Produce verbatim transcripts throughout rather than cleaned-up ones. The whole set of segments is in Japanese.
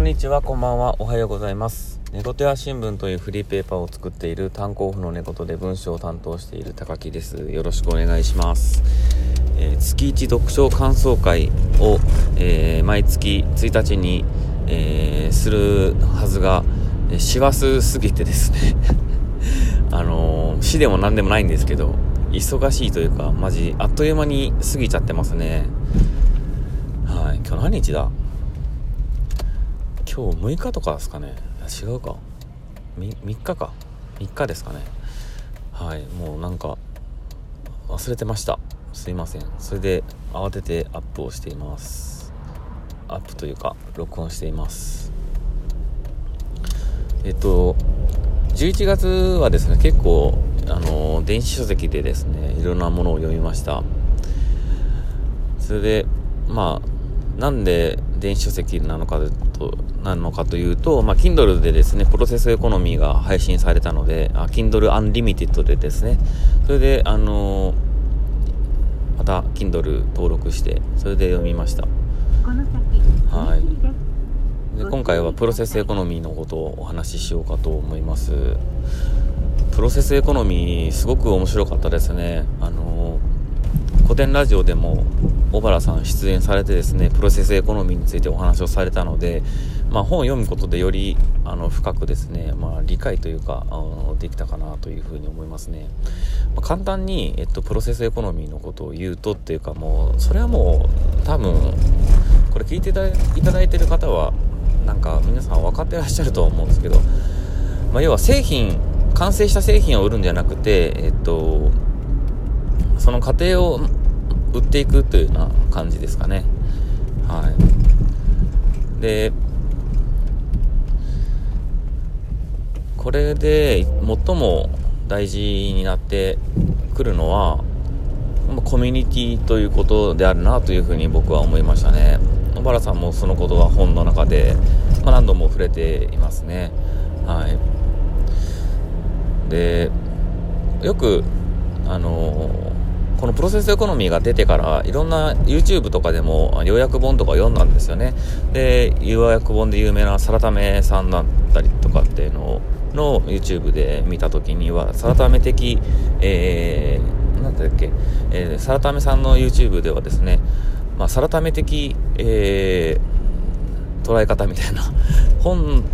こんにちは、こんばんは、おはようございます。猫手屋新聞というフリーペーパーを作っている単行部の猫とで文章を担当している高木です。よろしくお願いします。えー、月いち読書感想会を、えー、毎月ついたちに、えー、するはずが師走すぎてですねあのー、師でも何でもないんですけど、忙しいというかマジあっという間に過ぎちゃってますね。はい、今日何日だ？今日むいかとかですかね。違うか、みっかか、みっかですかね。はい、もうなんか忘れてました、すいません。それで慌ててアップをしています。アップというか録音しています。えっとじゅういちがつはですね、結構あの電子書籍でですね、いろんなものを読みました。それでまあなんで電子書籍なのかとなのかというと、まあ、Kindle でですね、プロセスエコノミーが配信されたので、あ Kindle Unlimited でですね、それで、あのー、また Kindle 登録して、それで読みました。この先、はい。で、今回はプロセスエコノミーのことをお話ししようかと思います。プロセスエコノミー、すごく面白かったですね。あのー、古典ラジオでも、小原さん出演されてですね、プロセスエコノミーについてお話をされたので、まあ、本を読むことでよりあの深くですね、まあ、理解というかあのできたかなというふうに思いますね。まあ、簡単に、えっと、プロセスエコノミーのことを言うとっていうか、もうそれはもう多分これ聞いていただいている方はなんか皆さん分かってらっしゃるとは思うんですけど、まあ、要は製品、完成した製品を売るんじゃなくて、えっと、その過程を売っていくというような感じですかね。はい。で、これで最も大事になってくるのはコミュニティということであるなというふうに僕は思いましたね。小原さんもそのことは本の中で、まあ、何度も触れていますね。はい。で、よくあのこのプロセスエコノミーが出てからいろんな YouTube とかでも要約本とか読んだんですよね。で、要約本で有名なサラタメさんだったりとかっていうのをの YouTube で見たときには、サラタメ的、えー、なんだっけ、えー、サラタメさんの YouTube ではですね、まあ、サラタメ的、えー、捉え方みたいな本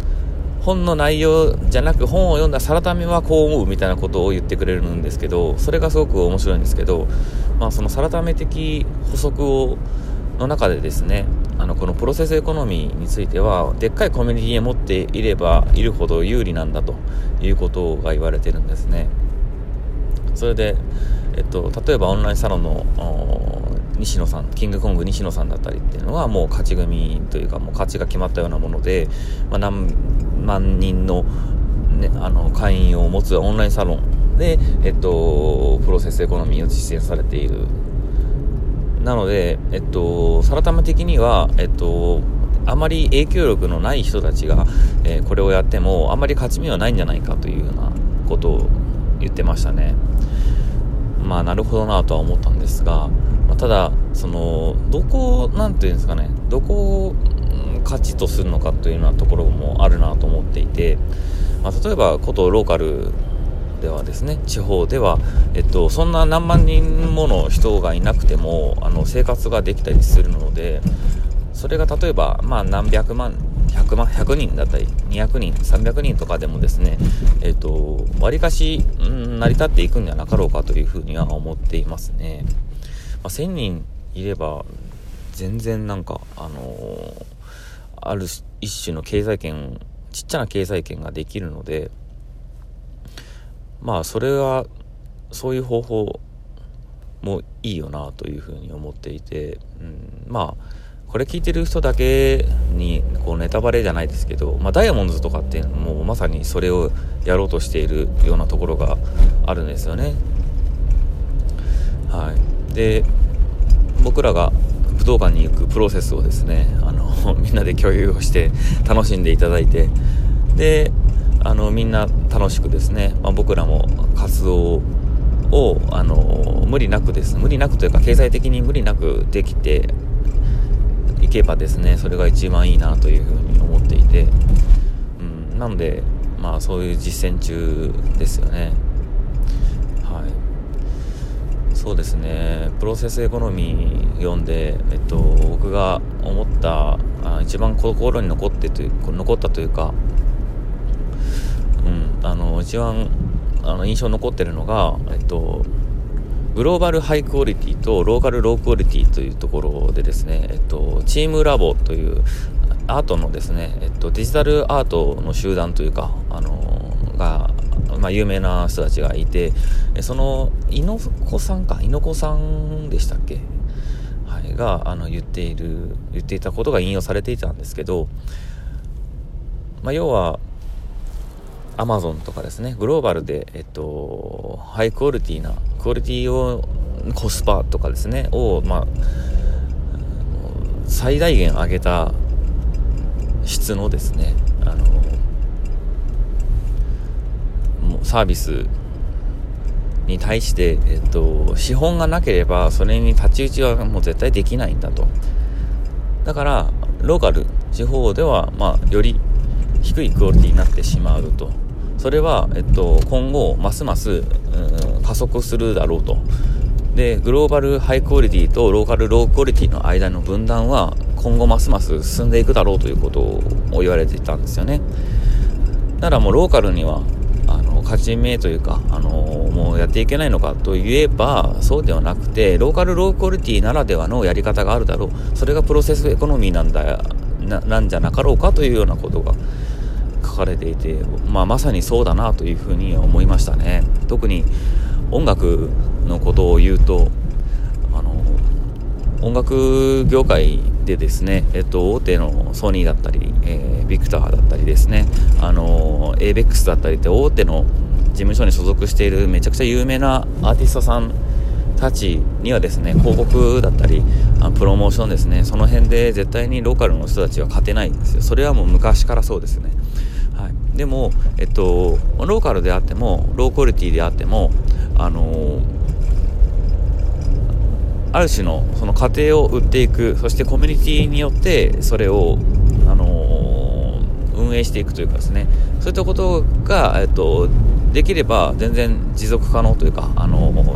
本の内容じゃなく、本を読んだサラタメはこう思うみたいなことを言ってくれるんですけど、それがすごく面白いんですけど、まあ、そのサラタメ的補足をの中でですね、あのこのプロセスエコノミーについてはでっかいコミュニティを持っていればいるほど有利なんだということが言われてるんですね。それで、えっと、例えばオンラインサロンの西野さん、キングコング西野さんだったりっていうのはもう勝ち組というか、もう勝ちが決まったようなもので、まあ、何万人の、ね、あの会員を持つオンラインサロンで、えっと、プロセスエコノミーを実践されている。なので、えっと、サラタメ的には、えっと、あまり影響力のない人たちが、えー、これをやってもあまり勝ち目はないんじゃないかというようなことを言ってましたね。まあ、なるほどなとは思ったんですが、ただそのどこなんていうんですかね、どこを価値とするのかというようなところもあるなと思っていて、まあ、例えばことローカルではですね、地方では、えっと、そんな何万人もの人がいなくてもあの生活ができたりするので、それが例えば、まあ、何百万ひゃくまんひゃくにんだったりにひゃくにんさんびゃくにんとかでもですね、えっと、割かし、うん、成り立っていくんじゃなかろうかというふうには思っていますね。まあ、せんにんいれば全然なんか、あのー、ある一種の経済圏、ちっちゃな経済圏ができるので、まあそれはそういう方法もいいよなというふうに思っていて、うん、まあこれ聞いてる人だけにこうネタバレじゃないですけど、まあ、ダイヤモンドズとかってもうまさにそれをやろうとしているようなところがあるんですよね。はい。で、僕らが武道館に行くプロセスをですね、あのみんなで共有をして楽しんでいただいて、で、あのみんな楽しくですね、まあ、僕らも活動をあの無理なくです無理なくというか経済的に無理なくできていけばですね、それが一番いいなというふうに思っていて、うん、なのでまあそういう実践中ですよね。はい、そうですね。プロセスエコノミー読んで、えっと僕が思ったあ一番心に残ってという残ったというか、うん、あの一番あの印象に残ってるのが、えっとグローバルハイクオリティとローカルロークオリティというところでですね、えっと、チームラボというアートのですね、えっと、デジタルアートの集団というか、あのー、が、まあ、有名な人たちがいて、その猪子さんか猪子さんでしたっけ、はい、があの言っている言っていたことが引用されていたんですけど、まあ、要はアマゾンとかですね、グローバルで、えっと、ハイクオリティなクオリティをコスパとかですねを、まあ、最大限上げた質のですねあのもうサービスに対して、えっと、資本がなければそれに太刀打ちはもう絶対できないんだと。だからローカル地方では、まあ、より低いクオリティになってしまうと。それは、えっと、今後ますます、うん、加速するだろうと。でグローバルハイクオリティとローカルロークオリティの間の分断は今後ますます進んでいくだろうということを言われていたんですよね。だからもうローカルにはあの勝ち目というかあのもうやっていけないのかといえばそうではなくて、ローカルロークオリティならではのやり方があるだろう、それがプロセスエコノミーなんだ な, なんじゃなかろうかというようなことが書かれていて、まあ、まさにそうだなというふうに思いましたね。特に音楽のことを言うと、あの音楽業界でですね、えっと、大手のソニーだったり、えー、ビクターだったりですね、あのエイベックスだったりって大手の事務所に所属しているめちゃくちゃ有名なアーティストさんたちにはですね、広告だったりプロモーションですね、その辺で絶対にローカルの人たちは勝てないんですよ。それはもう昔からそうですね。はい、でも、えっと、ローカルであってもロークオリティであっても、あのー、ある種のその過程を売っていく、そしてコミュニティによってそれを、あのー、運営していくというかですね、そういったことが、えっと、できれば全然持続可能というか、あのー、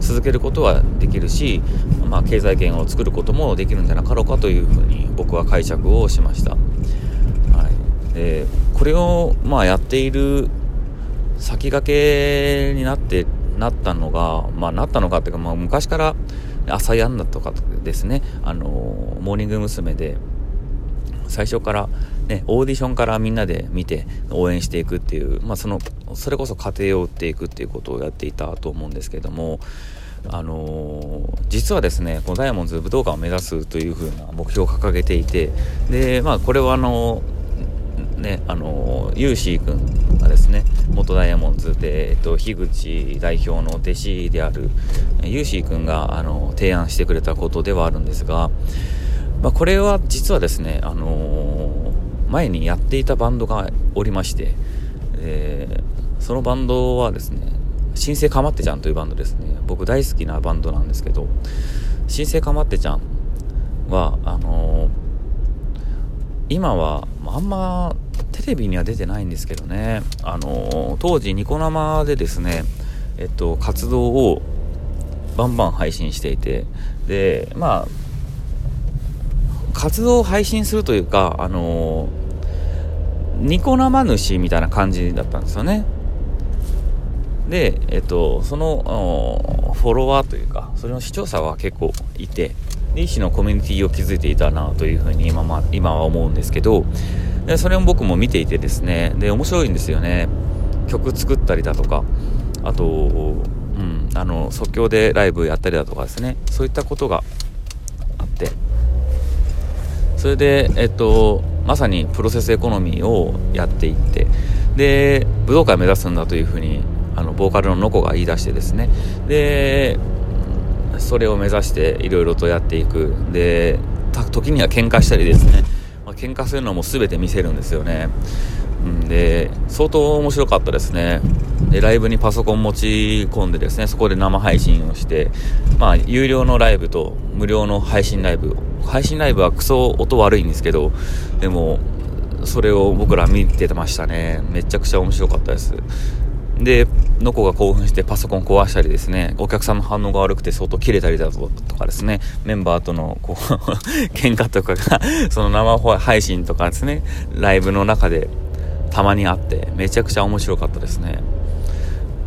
続けることはできるし、まあ、経済圏を作ることもできるんじゃなかろうかというふうに僕は解釈をしました。でこれをまあやっている先駆けになってなったのが、まあ、なったのかっていうか、まあ、昔から朝やんだとかですね、あのモーニング娘。で最初から、ね、オーディションからみんなで見て応援していくっていう、まあ、そのそれこそ家庭を売っていくっていうことをやっていたと思うんですけども、あのー、実はですね、このダイヤモンズ武道館を目指すというふうな目標を掲げていて、で、まあ、これはあのーね、あのユーシー君がですね、元ダイヤモンズで、えっと、樋口代表の弟子であるユーシー君があの提案してくれたことではあるんですが、まあ、これは実はですね、あのー、前にやっていたバンドがおりまして、えー、そのバンドはですね、新生かまってちゃんというバンドですね。僕大好きなバンドなんですけど、新生かまってちゃんはあのー今はあんまテレビには出てないんですけどね、あの当時ニコ生でですね、えっと、活動をバンバン配信していて、でまあ活動を配信するというか、あのニコ生主みたいな感じだったんですよね。で、えっと、そのフォロワーというかそれの視聴者は結構いて、一種のコミュニティを築いていたなというふうに 今,、まあ、今は思うんですけど、でそれも僕も見ていてですね、で面白いんですよね。曲作ったりだとか、あと、うん、あの即興でライブやったりだとかですね、そういったことがあって、それで、えっと、まさにプロセスエコノミーをやっていって、で武道会を目指すんだというふうにあのボーカルのノコが言い出してですね、でそれを目指していろいろとやっていく。で時には喧嘩したりですね、まあ、喧嘩するのも全て見せるんですよね。で、相当面白かったですね。で、ライブにパソコン持ち込んでですね、そこで生配信をして、まあ、有料のライブと無料の配信ライブ、配信ライブはクソ音悪いんですけど、でもそれを僕ら見てましたね。めちゃくちゃ面白かったです。で、のこが興奮してパソコン壊したりですね、お客さんの反応が悪くて相当切れたりだとかですね、メンバーとのこう喧嘩とかがその生配信とかですね、ライブの中でたまにあって、めちゃくちゃ面白かったですね。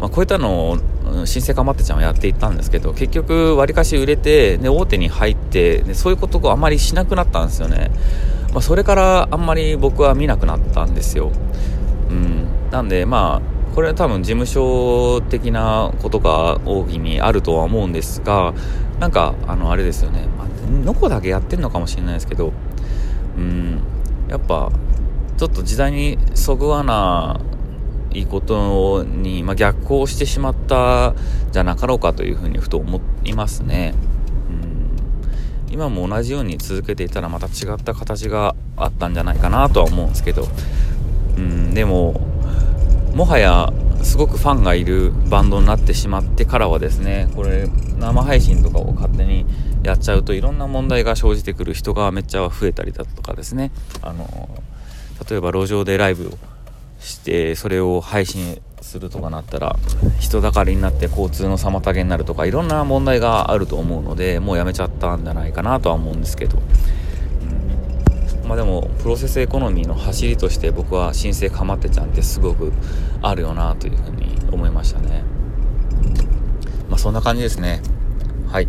まあ、こういったのを新生かまってちゃんはやっていったんですけど、結局わりかし売れて、で、大手に入って、で、そういうことをあまりしなくなったんですよね。まあ、それからあんまり僕は見なくなったんですよ。うん、なんでまあこれは多分事務所的なことが大きにあるとは思うんですが、なんかあのあれですよね、まあ、のこだけやってんのかもしれないですけど、うん、やっぱちょっと時代にそぐわないことに、まあ、逆行してしまったじゃなかろうかというふうにふと思いますね。うん、今も同じように続けていたらまた違った形があったんじゃないかなとは思うんですけど、うん、でももはやすごくファンがいるバンドになってしまってからはですね、これ生配信とかを勝手にやっちゃうといろんな問題が生じてくる、人がめっちゃ増えたりだとかですね、あの例えば路上でライブをしてそれを配信するとかなったら人だかりになって交通の妨げになるとか、いろんな問題があると思うので、もうやめちゃったんじゃないかなとは思うんですけど、うん、まあでもプロセスエコノミーの走りとして僕は新生かまってちゃんってすごくあるよなというふうに思いましたね。まあそんな感じですね。はい、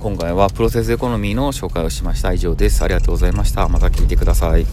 今回はプロセスエコノミーの紹介をしました。以上です。ありがとうございました。また聞いてください。